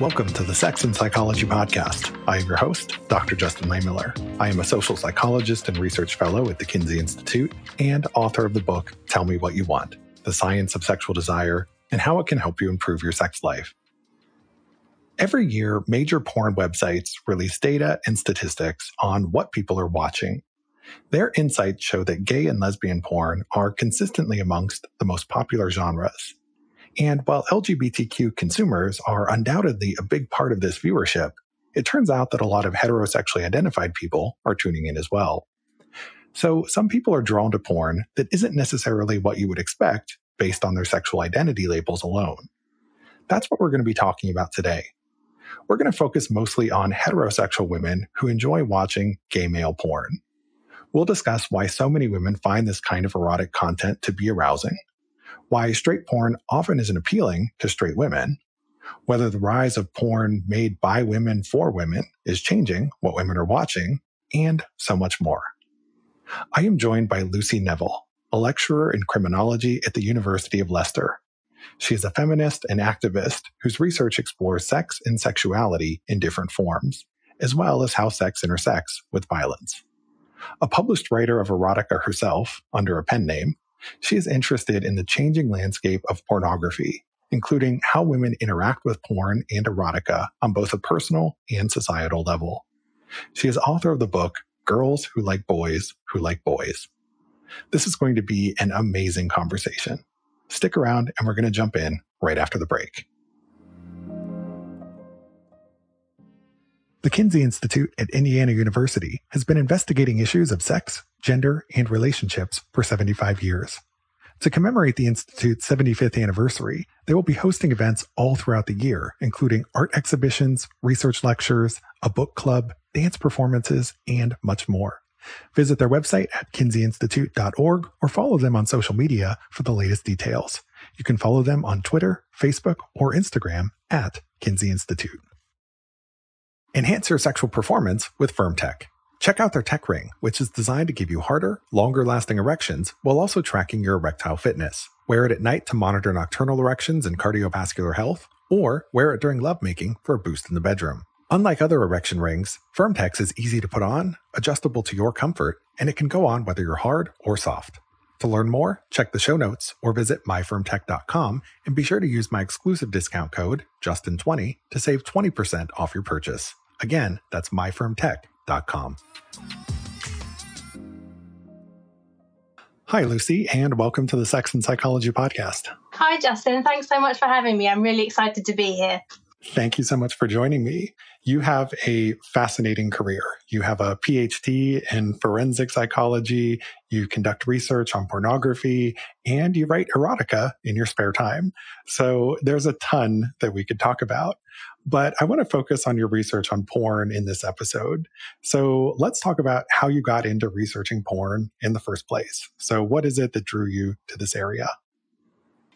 Welcome to the Sex and Psychology Podcast. I am your host, Dr. Justin Lehmiller. I am a social psychologist and research fellow at the Kinsey Institute and author of the book, Tell Me What You Want, The Science of Sexual Desire and How It Can Help You Improve Your Sex Life. Every year, major porn websites release data and statistics on what people are watching. Their insights show that gay and lesbian porn are consistently amongst the most popular genres. And while LGBTQ consumers are undoubtedly a big part of this viewership, it turns out that a lot of heterosexually identified people are tuning in as well. So some people are drawn to porn that isn't necessarily what you would expect based on their sexual identity labels alone. That's what we're going to be talking about today. We're going to focus mostly on heterosexual women who enjoy watching gay male porn. We'll discuss why so many women find this kind of erotic content to be arousing, why straight porn often isn't appealing to straight women, whether the rise of porn made by women for women is changing what women are watching, and so much more. I am joined by Lucy Neville, a lecturer in criminology at the University of Leicester. She is a feminist and activist whose research explores sex and sexuality in different forms, as well as how sex intersects with violence. A published writer of erotica herself, under a pen name, she is interested in the changing landscape of pornography, including how women interact with porn and erotica on both a personal and societal level. She is author of the book, Girls Who Like Boys Who Like Boys. This is going to be an amazing conversation. Stick around, and we're going to jump in right after the break. The Kinsey Institute at Indiana University has been investigating issues of sex, gender, and relationships for 75 years. To commemorate the Institute's 75th anniversary, they will be hosting events all throughout the year, including art exhibitions, research lectures, a book club, dance performances, and much more. Visit their website at kinseyinstitute.org or follow them on social media for the latest details. You can follow them on Twitter, Facebook, or Instagram at Kinsey Institute. Enhance your sexual performance with FirmTech. Check out their tech ring, which is designed to give you harder, longer-lasting erections while also tracking your erectile fitness. Wear it at night to monitor nocturnal erections and cardiovascular health, or wear it during lovemaking for a boost in the bedroom. Unlike other erection rings, FirmTech's is easy to put on, adjustable to your comfort, and it can go on whether you're hard or soft. To learn more, check the show notes or visit myfirmtech.com and be sure to use my exclusive discount code, Justin20, to save 20% off your purchase. Again, that's myfirmtech.com. Hi, Lucy, and welcome to the Sex and Psychology Podcast. Hi, Justin. Thanks so much for having me. I'm really excited to be here. Thank you so much for joining me. You have a fascinating career. You have a PhD in forensic psychology, you conduct research on pornography, and you write erotica in your spare time. So there's a ton that we could talk about, but I want to focus on your research on porn in this episode. So let's talk about how you got into researching porn in the first place. So what is it that drew you to this area?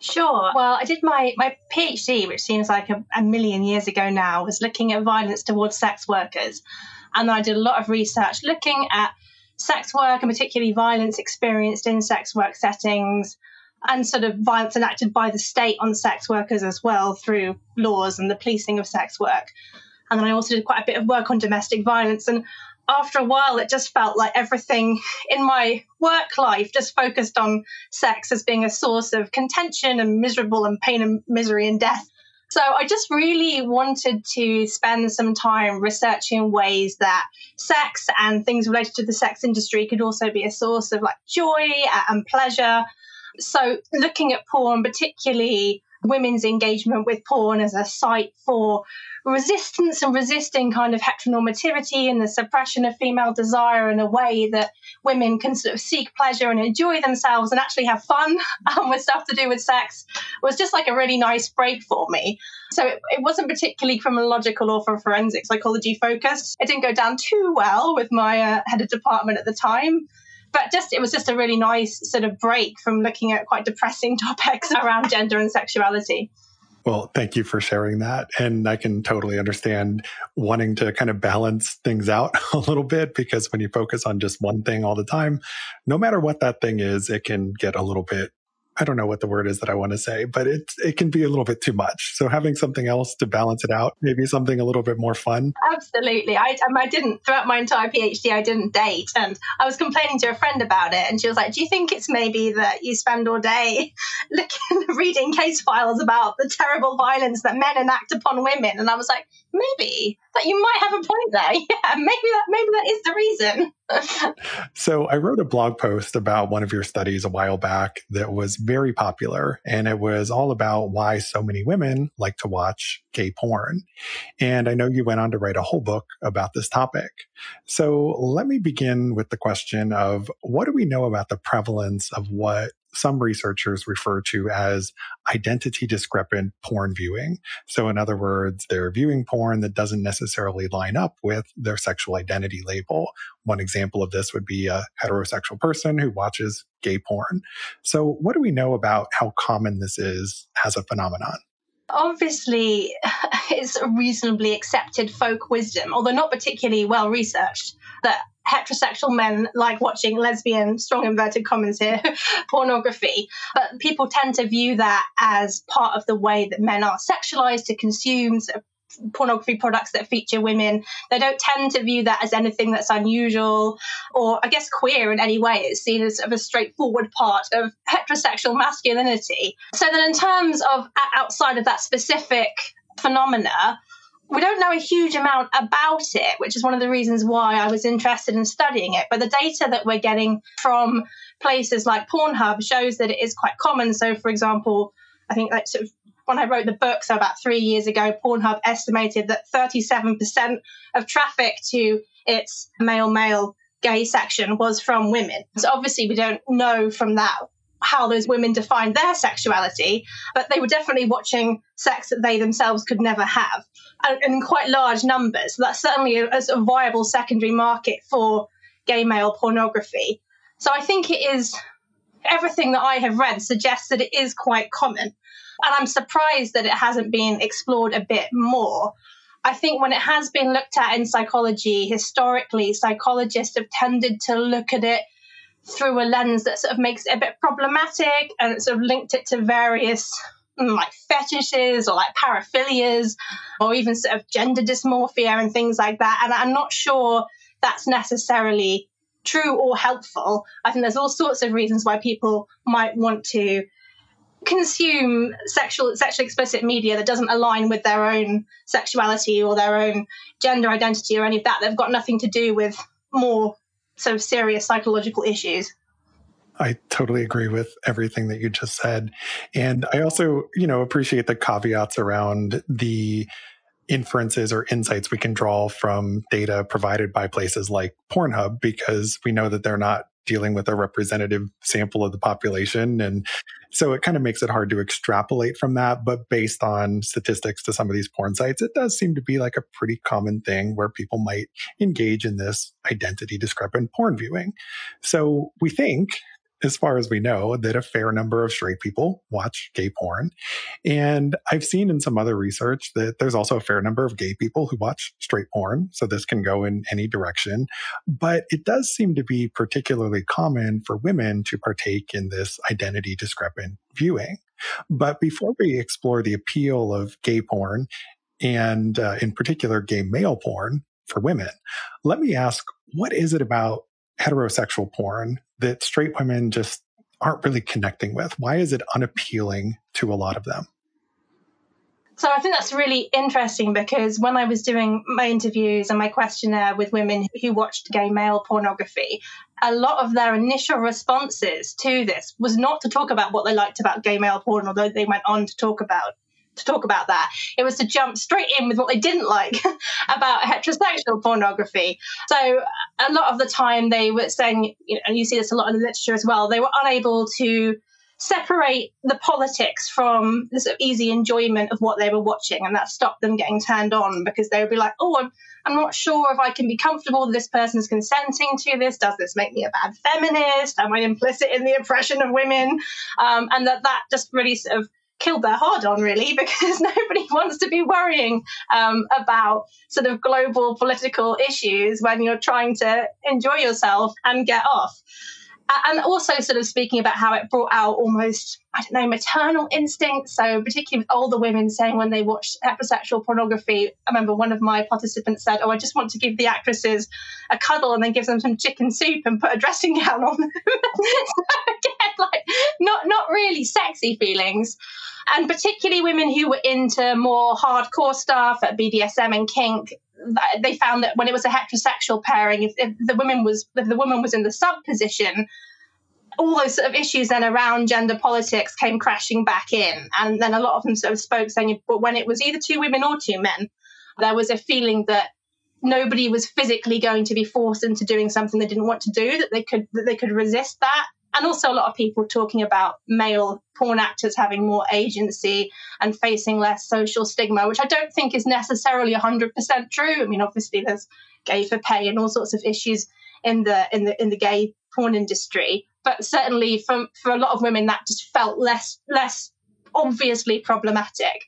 Sure. Well, I did my PhD, which seems like a million years ago now, was looking at violence towards sex workers. And I did a lot of research looking at sex work and particularly violence experienced in sex work settings and sort of violence enacted by the state on sex workers as well through laws and the policing of sex work. And then I also did quite a bit of work on domestic violence. And after a while, it just felt like everything in my work life just focused on sex as being a source of contention and miserable and pain and misery and death. So I just really wanted to spend some time researching ways that sex and things related to the sex industry could also be a source of like joy and pleasure. So looking at porn, particularly women's engagement with porn as a site for resistance and resisting kind of heteronormativity and the suppression of female desire in a way that women can sort of seek pleasure and enjoy themselves and actually have fun with stuff to do with sex was just like a really nice break for me. So it wasn't particularly criminological or for forensic psychology focused. It didn't go down too well with my head of department at the time. But just it was just a really nice sort of break from looking at quite depressing topics around gender and sexuality. Well, thank you for sharing that. And I can totally understand wanting to kind of balance things out a little bit, because when you focus on just one thing all the time, no matter what that thing is, it can get a little bit I don't know what the word is that I want to say, but it can be a little bit too much. So having something else to balance it out, maybe something a little bit more fun. Absolutely. I didn't, throughout my entire PhD, I didn't date. And I was complaining to a friend about it. And she was like, do you think it's maybe that you spend all day reading case files about the terrible violence that men enact upon women? And I was like, maybe. Like, you might have a point there. Yeah, maybe that is the reason. So I wrote a blog post about one of your studies a while back that was very popular, and it was all about why so many women like to watch gay porn. And I know you went on to write a whole book about this topic. So let me begin with the question of, what do we know about the prevalence of what some researchers refer to as identity discrepant porn viewing? So in other words, they're viewing porn that doesn't necessarily line up with their sexual identity label. One example of this would be a heterosexual person who watches gay porn. So what do we know about how common this is as a phenomenon? Obviously, it's a reasonably accepted folk wisdom, although not particularly well researched, that heterosexual men like watching lesbian, strong inverted commas here, pornography. But people tend to view that as part of the way that men are sexualized to consume pornography products that feature women. They don't tend to view that as anything that's unusual or, I guess, queer in any way. It's seen as sort of a straightforward part of heterosexual masculinity. So then in terms of outside of that specific phenomena, we don't know a huge amount about it, which is one of the reasons why I was interested in studying it. But the data that we're getting from places like Pornhub shows that it is quite common. So, for example, I think like sort of when I wrote the book, so about 3 years ago, Pornhub estimated that 37% of traffic to its male gay section was from women. So obviously we don't know from that how those women defined their sexuality, but they were definitely watching sex that they themselves could never have, and in quite large numbers. So that's certainly a viable secondary market for gay male pornography. So I think it is, everything that I have read suggests that it is quite common. And I'm surprised that it hasn't been explored a bit more. I think when it has been looked at in psychology, historically, psychologists have tended to look at it through a lens that sort of makes it a bit problematic, and sort of linked it to various like fetishes or like paraphilias or even sort of gender dysmorphia and things like that. And I'm not sure that's necessarily true or helpful. I think there's all sorts of reasons why people might want to consume sexually explicit media that doesn't align with their own sexuality or their own gender identity or any of that. They've got nothing to do with more sort of serious psychological issues. I totally agree with everything that you just said. And I also, appreciate the caveats around the inferences or insights we can draw from data provided by places like Pornhub, because we know that they're not dealing with a representative sample of the population. And so it kind of makes it hard to extrapolate from that. But based on statistics to some of these porn sites, it does seem to be like a pretty common thing where people might engage in this identity discrepant porn viewing. So we think, as far as we know, that a fair number of straight people watch gay porn. And I've seen in some other research that there's also a fair number of gay people who watch straight porn. So this can go in any direction. But it does seem to be particularly common for women to partake in this identity discrepant viewing. But before we explore the appeal of gay porn, and in particular gay male porn for women, let me ask, what is it about heterosexual porn that straight women just aren't really connecting with? Why is it unappealing to a lot of them? So I think that's really interesting, because when I was doing my interviews and my questionnaire with women who watched gay male pornography, a lot of their initial responses to this was not to talk about what they liked about gay male porn, although they went on to talk about that. It was to jump straight in with what they didn't like about heterosexual pornography. So a lot of the time they were saying, and you see this a lot in the literature as well, they were unable to separate the politics from the sort of easy enjoyment of what they were watching, and that stopped them getting turned on, because they would be like, oh, I'm not sure if I can be comfortable that this person's consenting to this. Does this make me a bad feminist? Am I implicit in the oppression of women? And that just really sort of killed their hard on, really, because nobody wants to be worrying about sort of global political issues when you're trying to enjoy yourself and get off. And also sort of speaking about how it brought out almost, I don't know, maternal instincts. So particularly with older women saying when they watched heterosexual pornography, I remember one of my participants said, oh, I just want to give the actresses a cuddle and then give them some chicken soup and put a dressing gown on them. So again, like not really sexy feelings. And particularly women who were into more hardcore stuff at BDSM and kink, they found that when it was a heterosexual pairing, if the woman was in the sub position, all those sort of issues then around gender politics came crashing back in. And then a lot of them sort of spoke saying, but when it was either two women or two men, there was a feeling that nobody was physically going to be forced into doing something they didn't want to do, that they could resist that. And also a lot of people talking about male porn actors having more agency and facing less social stigma, which I don't think is necessarily 100% true. I mean, obviously there's gay for pay and all sorts of issues in the gay porn industry, but certainly for a lot of women that just felt less obviously problematic.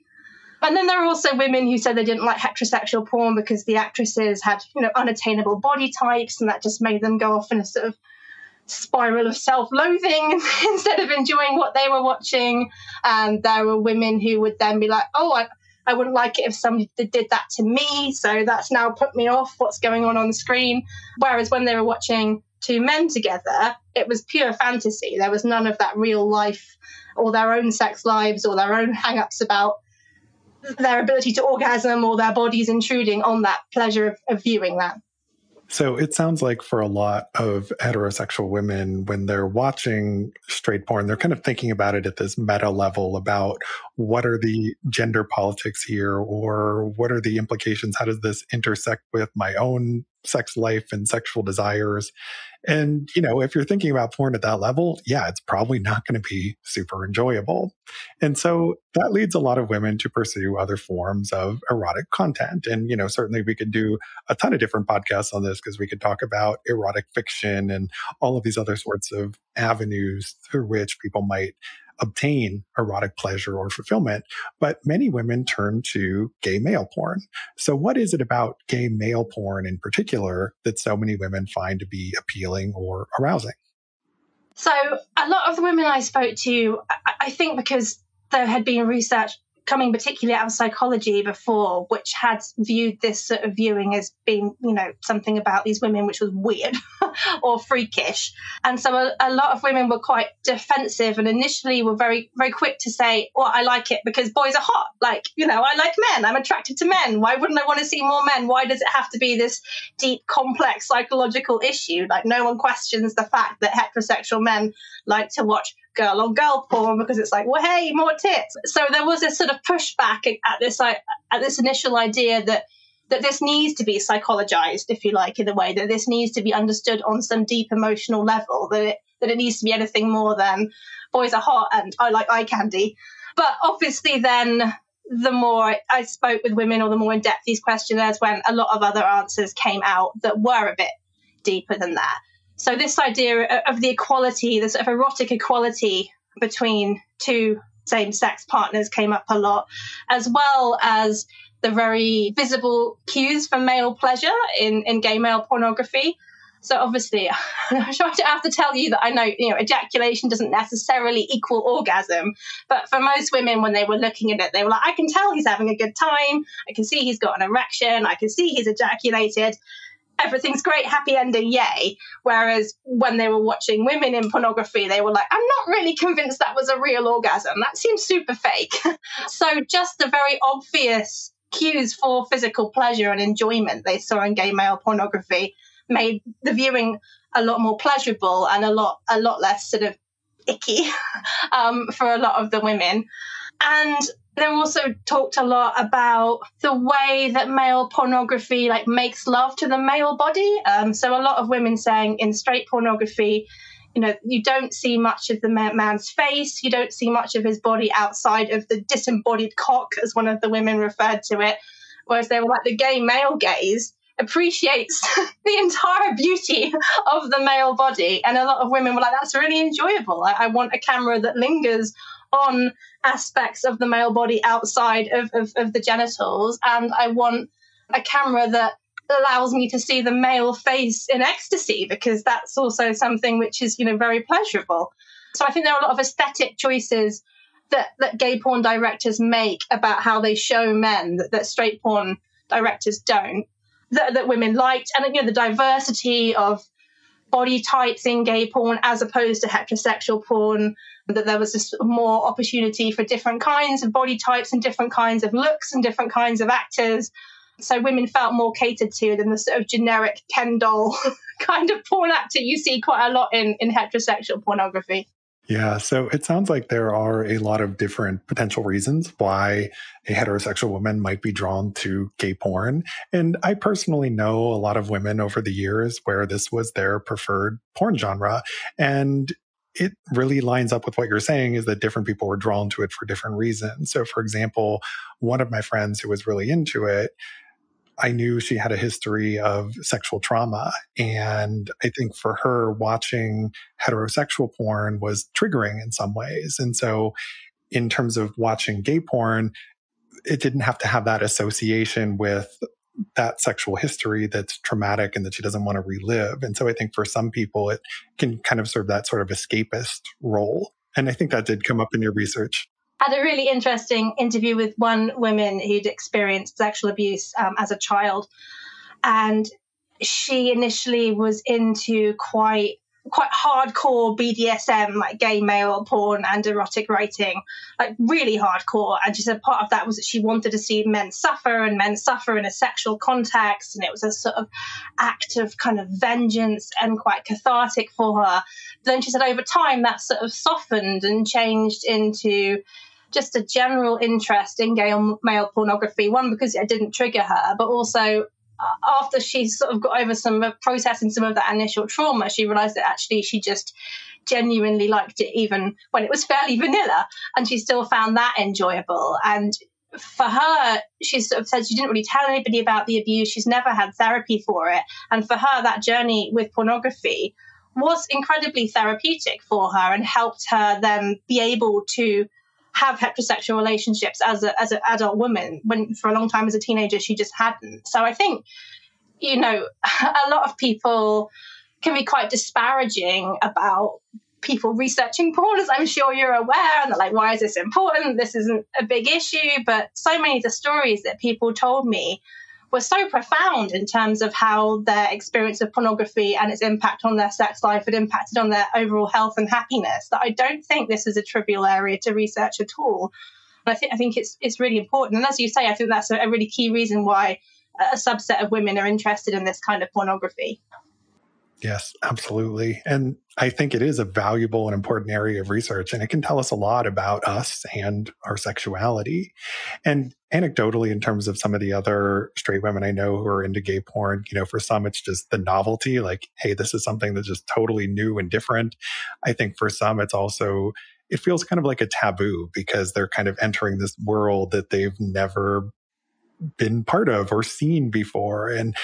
And then there are also women who said they didn't like heterosexual porn because the actresses had, you know, unattainable body types, and that just made them go off in a sort of spiral of self-loathing instead of enjoying what they were watching. And there were women who would then be like, oh, I wouldn't like it if somebody did that to me, so that's now put me off what's going on the screen. Whereas when they were watching two men together, it was pure fantasy. There was none of that real life or their own sex lives or their own hang-ups about their ability to orgasm or their bodies intruding on that pleasure of viewing that. So it sounds like for a lot of heterosexual women, when they're watching straight porn, they're kind of thinking about it at this meta level about what are the gender politics here, or what are the implications? How does this intersect with my own sex life and sexual desires? And, you know, if you're thinking about porn at that level, yeah, it's probably not going to be super enjoyable. And so that leads a lot of women to pursue other forms of erotic content. And, you know, certainly we could do a ton of different podcasts on this because we could talk about erotic fiction and all of these other sorts of avenues through which people might obtain erotic pleasure or fulfillment, but many women turn to gay male porn. So what is it about gay male porn in particular that so many women find to be appealing or arousing? So a lot of the women I spoke to, I think because there had been research coming particularly out of psychology before, which had viewed this sort of viewing as being, you know, something about these women which was weird or freakish. And so a lot of women were quite defensive and initially were very, very quick to say, oh, I like it because boys are hot. Like, you know, I like men. I'm attracted to men. Why wouldn't I want to see more men? Why does it have to be this deep, complex psychological issue? Like, no one questions the fact that heterosexual men like to watch girl on girl porn because it's like, well, hey, more tits. So there was this sort of pushback at this initial idea that this needs to be psychologized, if you like, in a way, that this needs to be understood on some deep emotional level, that it needs to be anything more than boys are hot and I like eye candy. But obviously then the more I spoke with women, or the more in depth these questionnaires went, a lot of other answers came out that were a bit deeper than that. So this idea of the equality, the sort of erotic equality between two same-sex partners came up a lot, as well as the very visible cues for male pleasure in gay male pornography. So obviously, I'm sure I have to tell you that I know, you know, ejaculation doesn't necessarily equal orgasm. But for most women, when they were looking at it, they were like, I can tell he's having a good time. I can see he's got an erection. I can see he's ejaculated. Everything's great, happy ending, yay. Whereas when they were watching women in pornography, they were like, I'm not really convinced that was a real orgasm. That seems super fake. So just the very obvious cues for physical pleasure and enjoyment they saw in gay male pornography made the viewing a lot more pleasurable and a lot less sort of icky for a lot of the women. And they also talked a lot about the way that male pornography like makes love to the male body. So a lot of women saying in straight pornography, you know, you don't see much of the man's face. You don't see much of his body outside of the disembodied cock, as one of the women referred to it. Whereas they were like, the gay male gaze appreciates the entire beauty of the male body. And a lot of women were like, that's really enjoyable. I want a camera that lingers on aspects of the male body outside of the genitals, and I want a camera that allows me to see the male face in ecstasy, because that's also something which is, you know, very pleasurable. So I think there are a lot of aesthetic choices that gay porn directors make about how they show men that straight porn directors don't, that women liked. And, you know, the diversity of body types in gay porn as opposed to heterosexual porn, that there was just more opportunity for different kinds of body types and different kinds of looks and different kinds of actors. So women felt more catered to than the sort of generic Ken doll kind of porn actor you see quite a lot in heterosexual pornography. Yeah, so it sounds like there are a lot of different potential reasons why a heterosexual woman might be drawn to gay porn. And I personally know a lot of women over the years where this was their preferred porn genre. And it really lines up with what you're saying, is that different people were drawn to it for different reasons. So, for example, one of my friends who was really into it, I knew she had a history of sexual trauma. And I think for her, watching heterosexual porn was triggering in some ways. And so in terms of watching gay porn, it didn't have to have that association with that sexual history that's traumatic and that she doesn't want to relive. And so I think for some people, it can kind of serve that sort of escapist role. And I think that did come up in your research. I had a really interesting interview with one woman who'd experienced sexual abuse as a child. And she initially was into quite hardcore BDSM, like gay male porn and erotic writing, like really hardcore. And she said part of that was that she wanted to see men suffer in a sexual context. And it was a sort of act of kind of vengeance and quite cathartic for her. But then she said over time that sort of softened and changed into just a general interest in gay male pornography. One, because it didn't trigger her, but also after she sort of got over some processing some of that initial trauma, she realized that actually she just genuinely liked it even when it was fairly vanilla, and she still found that enjoyable. And for her, she sort of said she didn't really tell anybody about the abuse. She's never had therapy for it. And for her, that journey with pornography was incredibly therapeutic for her and helped her then be able to have heterosexual relationships as an adult woman, when for a long time as a teenager she just hadn't. So I think, you know, a lot of people can be quite disparaging about people researching porn, as I'm sure you're aware, and they're like, why is this important? This isn't a big issue. But so many of the stories that people told me were so profound in terms of how their experience of pornography and its impact on their sex life had impacted on their overall health and happiness, that I don't think this is a trivial area to research at all. And I think it's really important. And as you say, I think that's a really key reason why a subset of women are interested in this kind of pornography. Yes, absolutely. And I think it is a valuable and important area of research, and it can tell us a lot about us and our sexuality. And anecdotally, in terms of some of the other straight women I know who are into gay porn, you know, for some, it's just the novelty, like, hey, this is something that's just totally new and different. I think for some, it's also, it feels kind of like a taboo because they're kind of entering this world that they've never been part of or seen before. And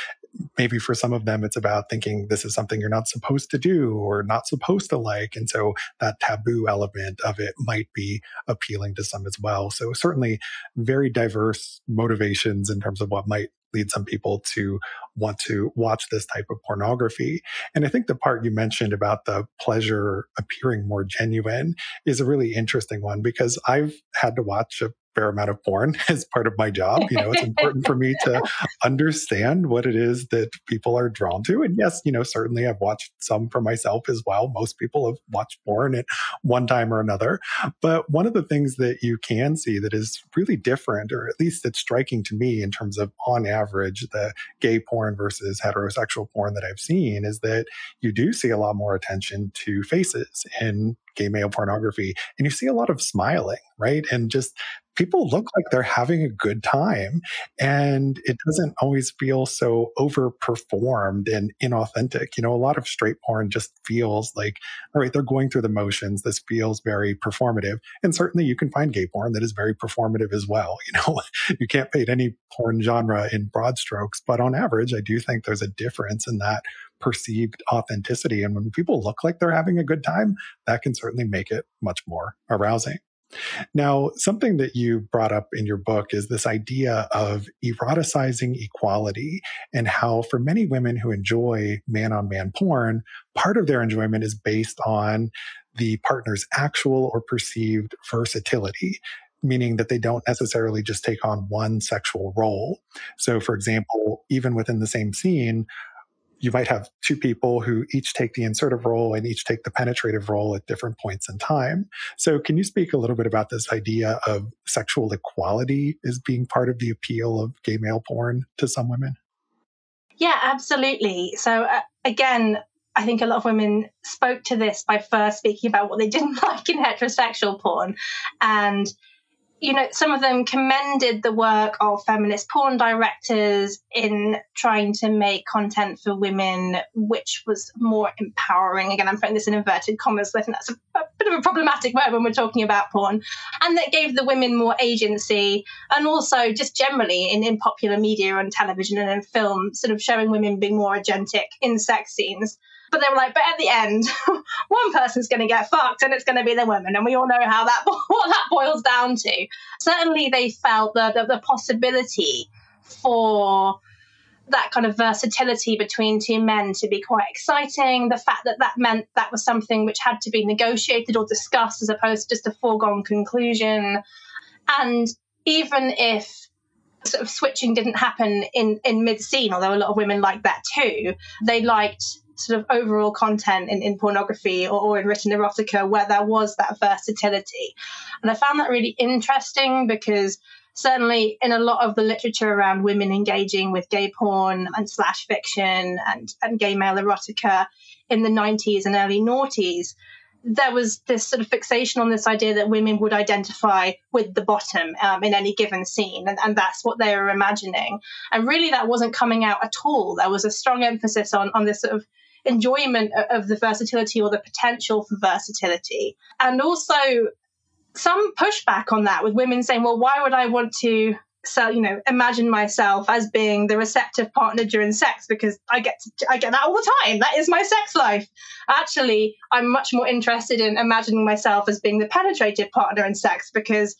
maybe for some of them, it's about thinking this is something you're not supposed to do or not supposed to like. And so that taboo element of it might be appealing to some as well. So certainly very diverse motivations in terms of what might lead some people to want to watch this type of pornography. And I think the part you mentioned about the pleasure appearing more genuine is a really interesting one, because I've had to watch a fair amount of porn as part of my job. You know, it's important for me to understand what it is that people are drawn to. And yes, you know, certainly I've watched some for myself as well. Most people have watched porn at one time or another. But one of the things that you can see that is really different, or at least it's striking to me in terms of on average, the gay porn versus heterosexual porn that I've seen, is that you do see a lot more attention to faces in gay male pornography. And you see a lot of smiling, right? And just people look like they're having a good time. And it doesn't always feel so overperformed and inauthentic. You know, a lot of straight porn just feels like, all right, they're going through the motions. This feels very performative. And certainly you can find gay porn that is very performative as well. You know, you can't paint any porn genre in broad strokes. But on average, I do think there's a difference in that perceived authenticity. And when people look like they're having a good time, that can certainly make it much more arousing. Now, something that you brought up in your book is this idea of eroticizing equality and how for many women who enjoy man-on-man porn, part of their enjoyment is based on the partner's actual or perceived versatility, meaning that they don't necessarily just take on one sexual role. So, for example, even within the same scene, you might have two people who each take the insertive role and each take the penetrative role at different points in time. So can you speak a little bit about this idea of sexual equality as being part of the appeal of gay male porn to some women? Yeah, absolutely. So again, I think a lot of women spoke to this by first speaking about what they didn't like in heterosexual porn. And, you know, some of them commended the work of feminist porn directors in trying to make content for women, which was more empowering. Again, I'm putting this in inverted commas, so I think that's a bit of a problematic word when we're talking about porn. And that gave the women more agency. And also just generally in popular media and television and in film, sort of showing women being more agentic in sex scenes. But they were like, but at the end, one person's going to get fucked and it's going to be the woman. And we all know how what that boils down to. Certainly they felt the possibility for that kind of versatility between two men to be quite exciting. The fact that meant that was something which had to be negotiated or discussed as opposed to just a foregone conclusion. And even if sort of switching didn't happen in mid-scene, although a lot of women liked that too, they liked sort of overall content in pornography or in written erotica where there was that versatility. And I found that really interesting because certainly in a lot of the literature around women engaging with gay porn and slash fiction and gay male erotica in the 90s and early noughties, there was this sort of fixation on this idea that women would identify with the bottom in any given scene. And that's what they were imagining. And really that wasn't coming out at all. There was a strong emphasis on this sort of enjoyment of the versatility or the potential for versatility. And also some pushback on that with women saying, well, why would I want to imagine myself as being the receptive partner during sex because I get that all the time. That is my sex life. Actually, I'm much more interested in imagining myself as being the penetrative partner in sex because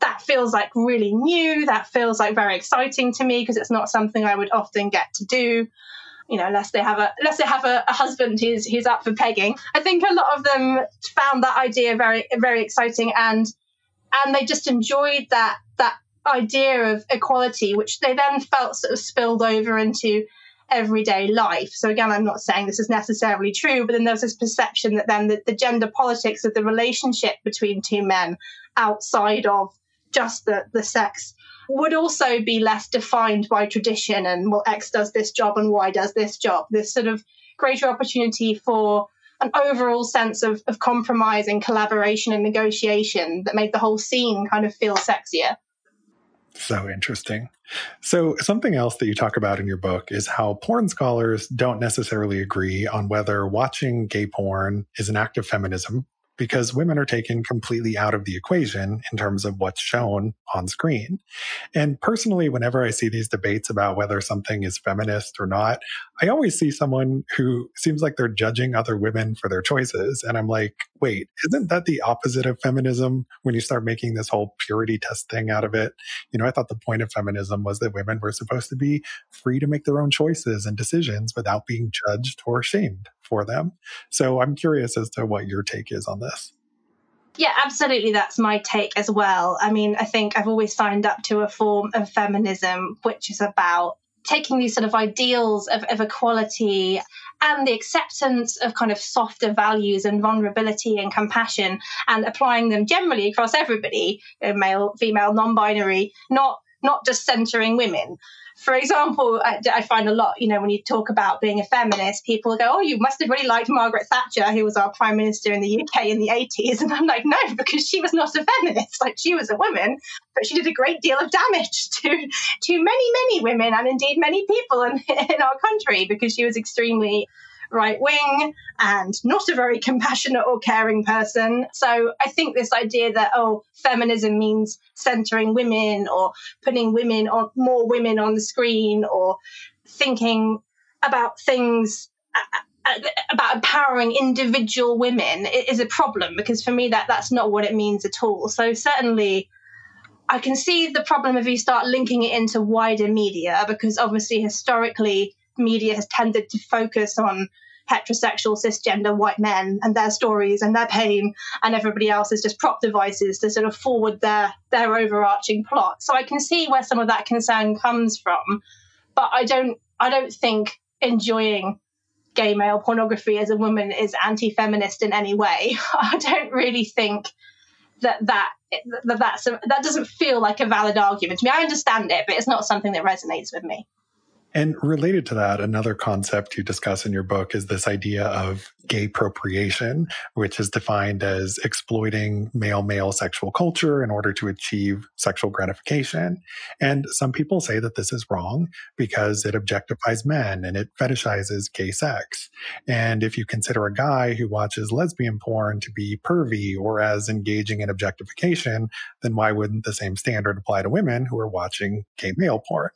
that feels like really new. That feels like very exciting to me because it's not something I would often get to do. You know, unless they have a husband who's up for pegging. I think a lot of them found that idea very, very exciting, and they just enjoyed that idea of equality, which they then felt sort of spilled over into everyday life. So again, I'm not saying this is necessarily true, but then there's this perception that then the gender politics of the relationship between two men outside of just the sex would also be less defined by tradition and, well, X does this job and Y does this job. This sort of greater opportunity for an overall sense of compromise and collaboration and negotiation that made the whole scene kind of feel sexier. So interesting. So something else that you talk about in your book is how porn scholars don't necessarily agree on whether watching gay porn is an act of feminism because women are taken completely out of the equation in terms of what's shown on screen. And personally, whenever I see these debates about whether something is feminist or not, I always see someone who seems like they're judging other women for their choices. And I'm like, wait, isn't that the opposite of feminism when you start making this whole purity test thing out of it? You know, I thought the point of feminism was that women were supposed to be free to make their own choices and decisions without being judged or shamed for them. So I'm curious as to what your take is on this. Yeah, absolutely. That's my take as well. I mean, I think I've always signed up to a form of feminism, which is about taking these sort of ideals of equality and the acceptance of kind of softer values and vulnerability and compassion and applying them generally across everybody, male, female, non-binary, not just centering women. For example, I find a lot, you know, when you talk about being a feminist, people go, oh, you must have really liked Margaret Thatcher, who was our prime minister in the UK in the 80s. And I'm like, no, because she was not a feminist. Like, she was a woman, but she did a great deal of damage to many, many women and indeed many people in our country because she was extremely right-wing and not a very compassionate or caring person. So I think this idea that, oh, feminism means centering women or putting women on more women on the screen or thinking about things about empowering individual women is a problem, because for me that's not what it means at all. So certainly I can see the problem if you start linking it into wider media, because obviously historically media has tended to focus on heterosexual cisgender white men and their stories and their pain, and everybody else is just prop devices to sort of forward their overarching plot. So I can see where some of that concern comes from, but I don't think enjoying gay male pornography as a woman is anti-feminist in any way. I don't really think that doesn't feel like a valid argument to me. I understand it, but it's not something that resonates with me. And related to that, another concept you discuss in your book is this idea of gaypropriation, which is defined as exploiting male-male sexual culture in order to achieve sexual gratification. And some people say that this is wrong because it objectifies men and it fetishizes gay sex. And if you consider a guy who watches lesbian porn to be pervy or as engaging in objectification, then why wouldn't the same standard apply to women who are watching gay male porn?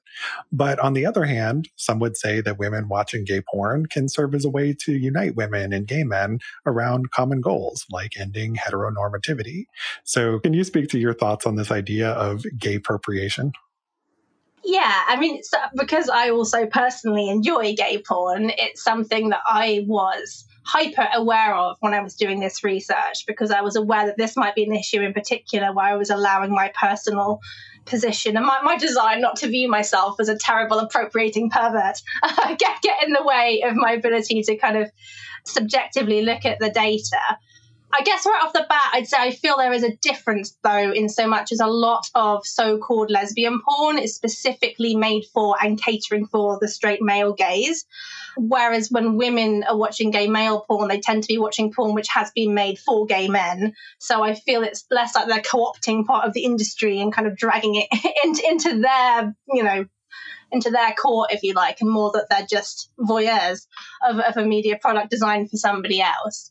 But on the other hand, some would say that women watching gay porn can serve as a way to unite women and gay men around common goals, like ending heteronormativity. So can you speak to your thoughts on this idea of gay appropriation? Yeah, I mean, because I also personally enjoy gay porn, it's something that I was hyper aware of when I was doing this research, because I was aware that this might be an issue in particular where I was allowing my personal position and my desire not to view myself as a terrible appropriating pervert get in the way of my ability to kind of subjectively look at the data. I guess right off the bat, I'd say I feel there is a difference, though, in so much as a lot of so-called lesbian porn is specifically made for and catering for the straight male gaze. Whereas when women are watching gay male porn, they tend to be watching porn which has been made for gay men. So I feel it's less like they're co-opting part of the industry and kind of dragging it into their, you know, into their court, if you like, and more that they're just voyeurs of a media product designed for somebody else.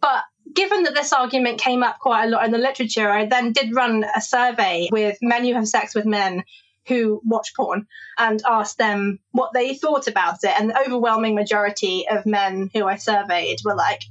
But given that this argument came up quite a lot in the literature, I then did run a survey with men who have sex with men who watch porn and asked them what they thought about it. And the overwhelming majority of men who I surveyed were like,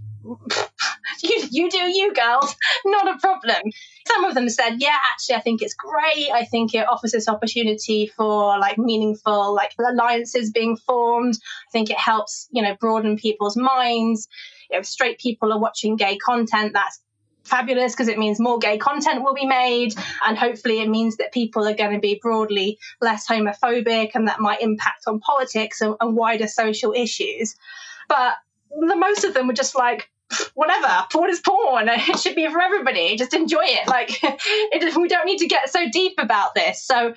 you do you, girls, not a problem. Some of them said, yeah, actually, I think it's great. I think it offers this opportunity for like meaningful like alliances being formed. I think it helps, you know, broaden people's minds. You know, if straight people are watching gay content, that's fabulous because it means more gay content will be made, and hopefully it means that people are going to be broadly less homophobic, and that might impact on politics and wider social issues. But the most of them were just like, whatever, porn is porn. It should be for everybody. Just enjoy it. Like, we don't need to get so deep about this. So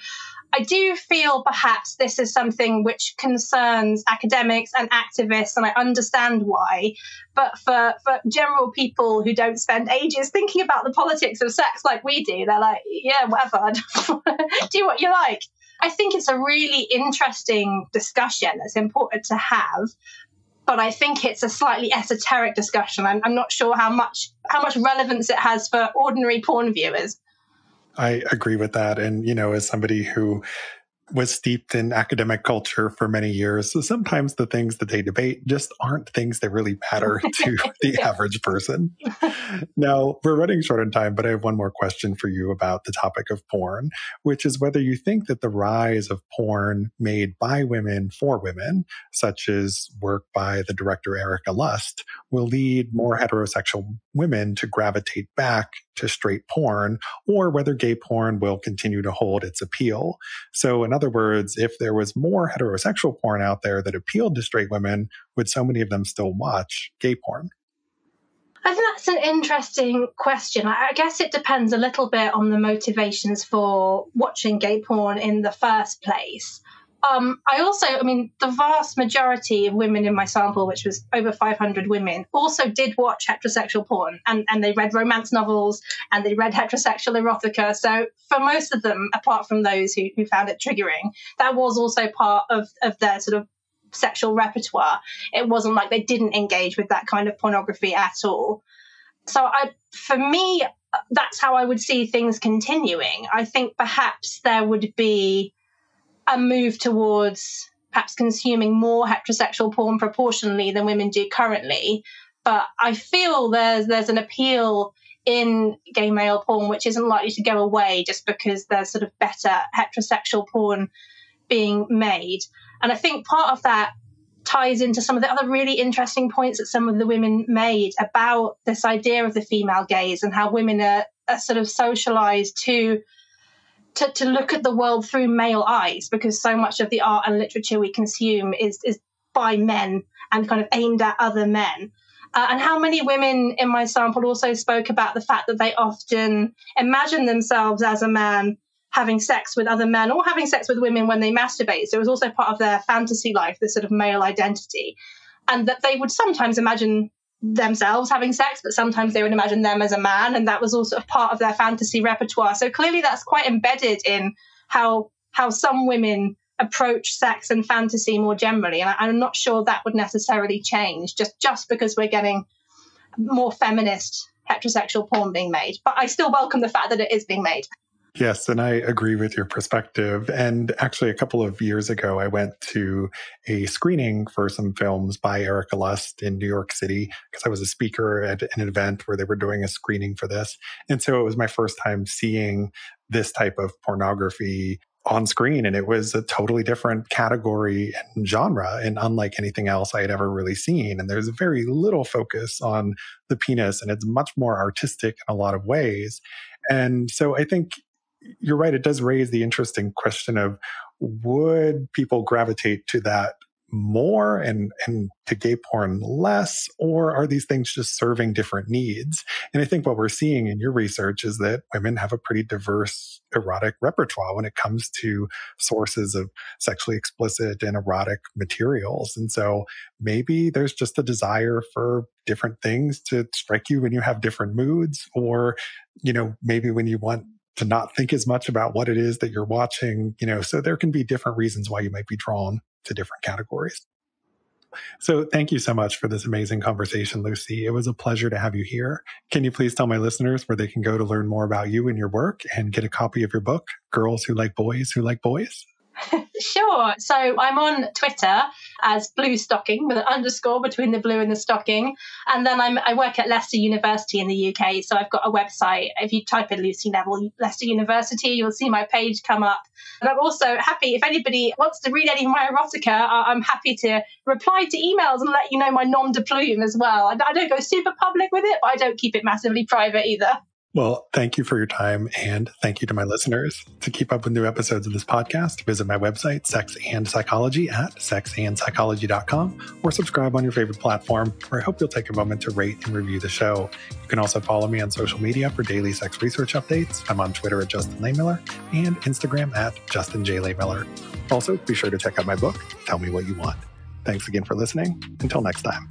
I do feel perhaps this is something which concerns academics and activists, and I understand why. But for general people who don't spend ages thinking about the politics of sex like we do, they're like, yeah, whatever, do what you like. I think it's a really interesting discussion that's important to have, but I think it's a slightly esoteric discussion. I'm not sure how much relevance it has for ordinary porn viewers. I agree with that. And, you know, as somebody who was steeped in academic culture for many years, so sometimes the things that they debate just aren't things that really matter to the average person. Now, we're running short on time, but I have one more question for you about the topic of porn, which is whether you think that the rise of porn made by women for women, such as work by the director Erica Lust, will lead more heterosexual women to gravitate back to straight porn, or whether gay porn will continue to hold its appeal. So in other words, if there was more heterosexual porn out there that appealed to straight women, would so many of them still watch gay porn? I think that's an interesting question. I guess it depends a little bit on the motivations for watching gay porn in the first place. The vast majority of women in my sample, which was over 500 women, also did watch heterosexual porn, and they read romance novels and they read heterosexual erotica. So for most of them, apart from those who found it triggering, that was also part of their sort of sexual repertoire. It wasn't like they didn't engage with that kind of pornography at all. So for me, that's how I would see things continuing. I think perhaps there would be a move towards perhaps consuming more heterosexual porn proportionally than women do currently. But I feel there's an appeal in gay male porn which isn't likely to go away just because there's sort of better heterosexual porn being made. And I think part of that ties into some of the other really interesting points that some of the women made about this idea of the female gaze and how women are sort of socialized to look at the world through male eyes, because so much of the art and literature we consume is by men and kind of aimed at other men. And how many women in my sample also spoke about the fact that they often imagine themselves as a man having sex with other men or having sex with women when they masturbate. So it was also part of their fantasy life, this sort of male identity, and that they would sometimes imagine themselves having sex, but sometimes they would imagine them as a man. And that was all sort of part of their fantasy repertoire. So clearly that's quite embedded in how some women approach sex and fantasy more generally. And I'm not sure that would necessarily change just because we're getting more feminist heterosexual porn being made. But I still welcome the fact that it is being made. Yes, and I agree with your perspective. And actually, a couple of years ago, I went to a screening for some films by Erica Lust in New York City, because I was a speaker at an event where they were doing a screening for this. And so it was my first time seeing this type of pornography on screen, and it was a totally different category and genre, and unlike anything else I had ever really seen. And there's very little focus on the penis, and it's much more artistic in a lot of ways. And so I think you're right, it does raise the interesting question of, would people gravitate to that more and to gay porn less, or are these things just serving different needs? And I think what we're seeing in your research is that women have a pretty diverse erotic repertoire when it comes to sources of sexually explicit and erotic materials. And so maybe there's just a desire for different things to strike you when you have different moods, or, you know, maybe when you want to not think as much about what it is that you're watching, you know, so there can be different reasons why you might be drawn to different categories. So thank you so much for this amazing conversation, Lucy. It was a pleasure to have you here. Can you please tell my listeners where they can go to learn more about you and your work and get a copy of your book, Girls Who Like Boys Who Like Boys? Sure. So I'm on Twitter as Blue Stocking, with an underscore between the blue and the stocking. And then I work at Leicester University in the UK. So I've got a website. If you type in Lucy Neville, Leicester University, you'll see my page come up. And I'm also happy, if anybody wants to read any of my erotica, I'm happy to reply to emails and let you know my nom de plume as well. I don't go super public with it, but I don't keep it massively private either. Well, thank you for your time, and thank you to my listeners. To keep up with new episodes of this podcast, visit my website, Sex and Psychology, at sexandpsychology.com, or subscribe on your favorite platform, where I hope you'll take a moment to rate and review the show. You can also follow me on social media for daily sex research updates. I'm on Twitter at Justin Lehmiller and Instagram at Justin J. Lehmiller. Also, be sure to check out my book, Tell Me What You Want. Thanks again for listening. Until next time.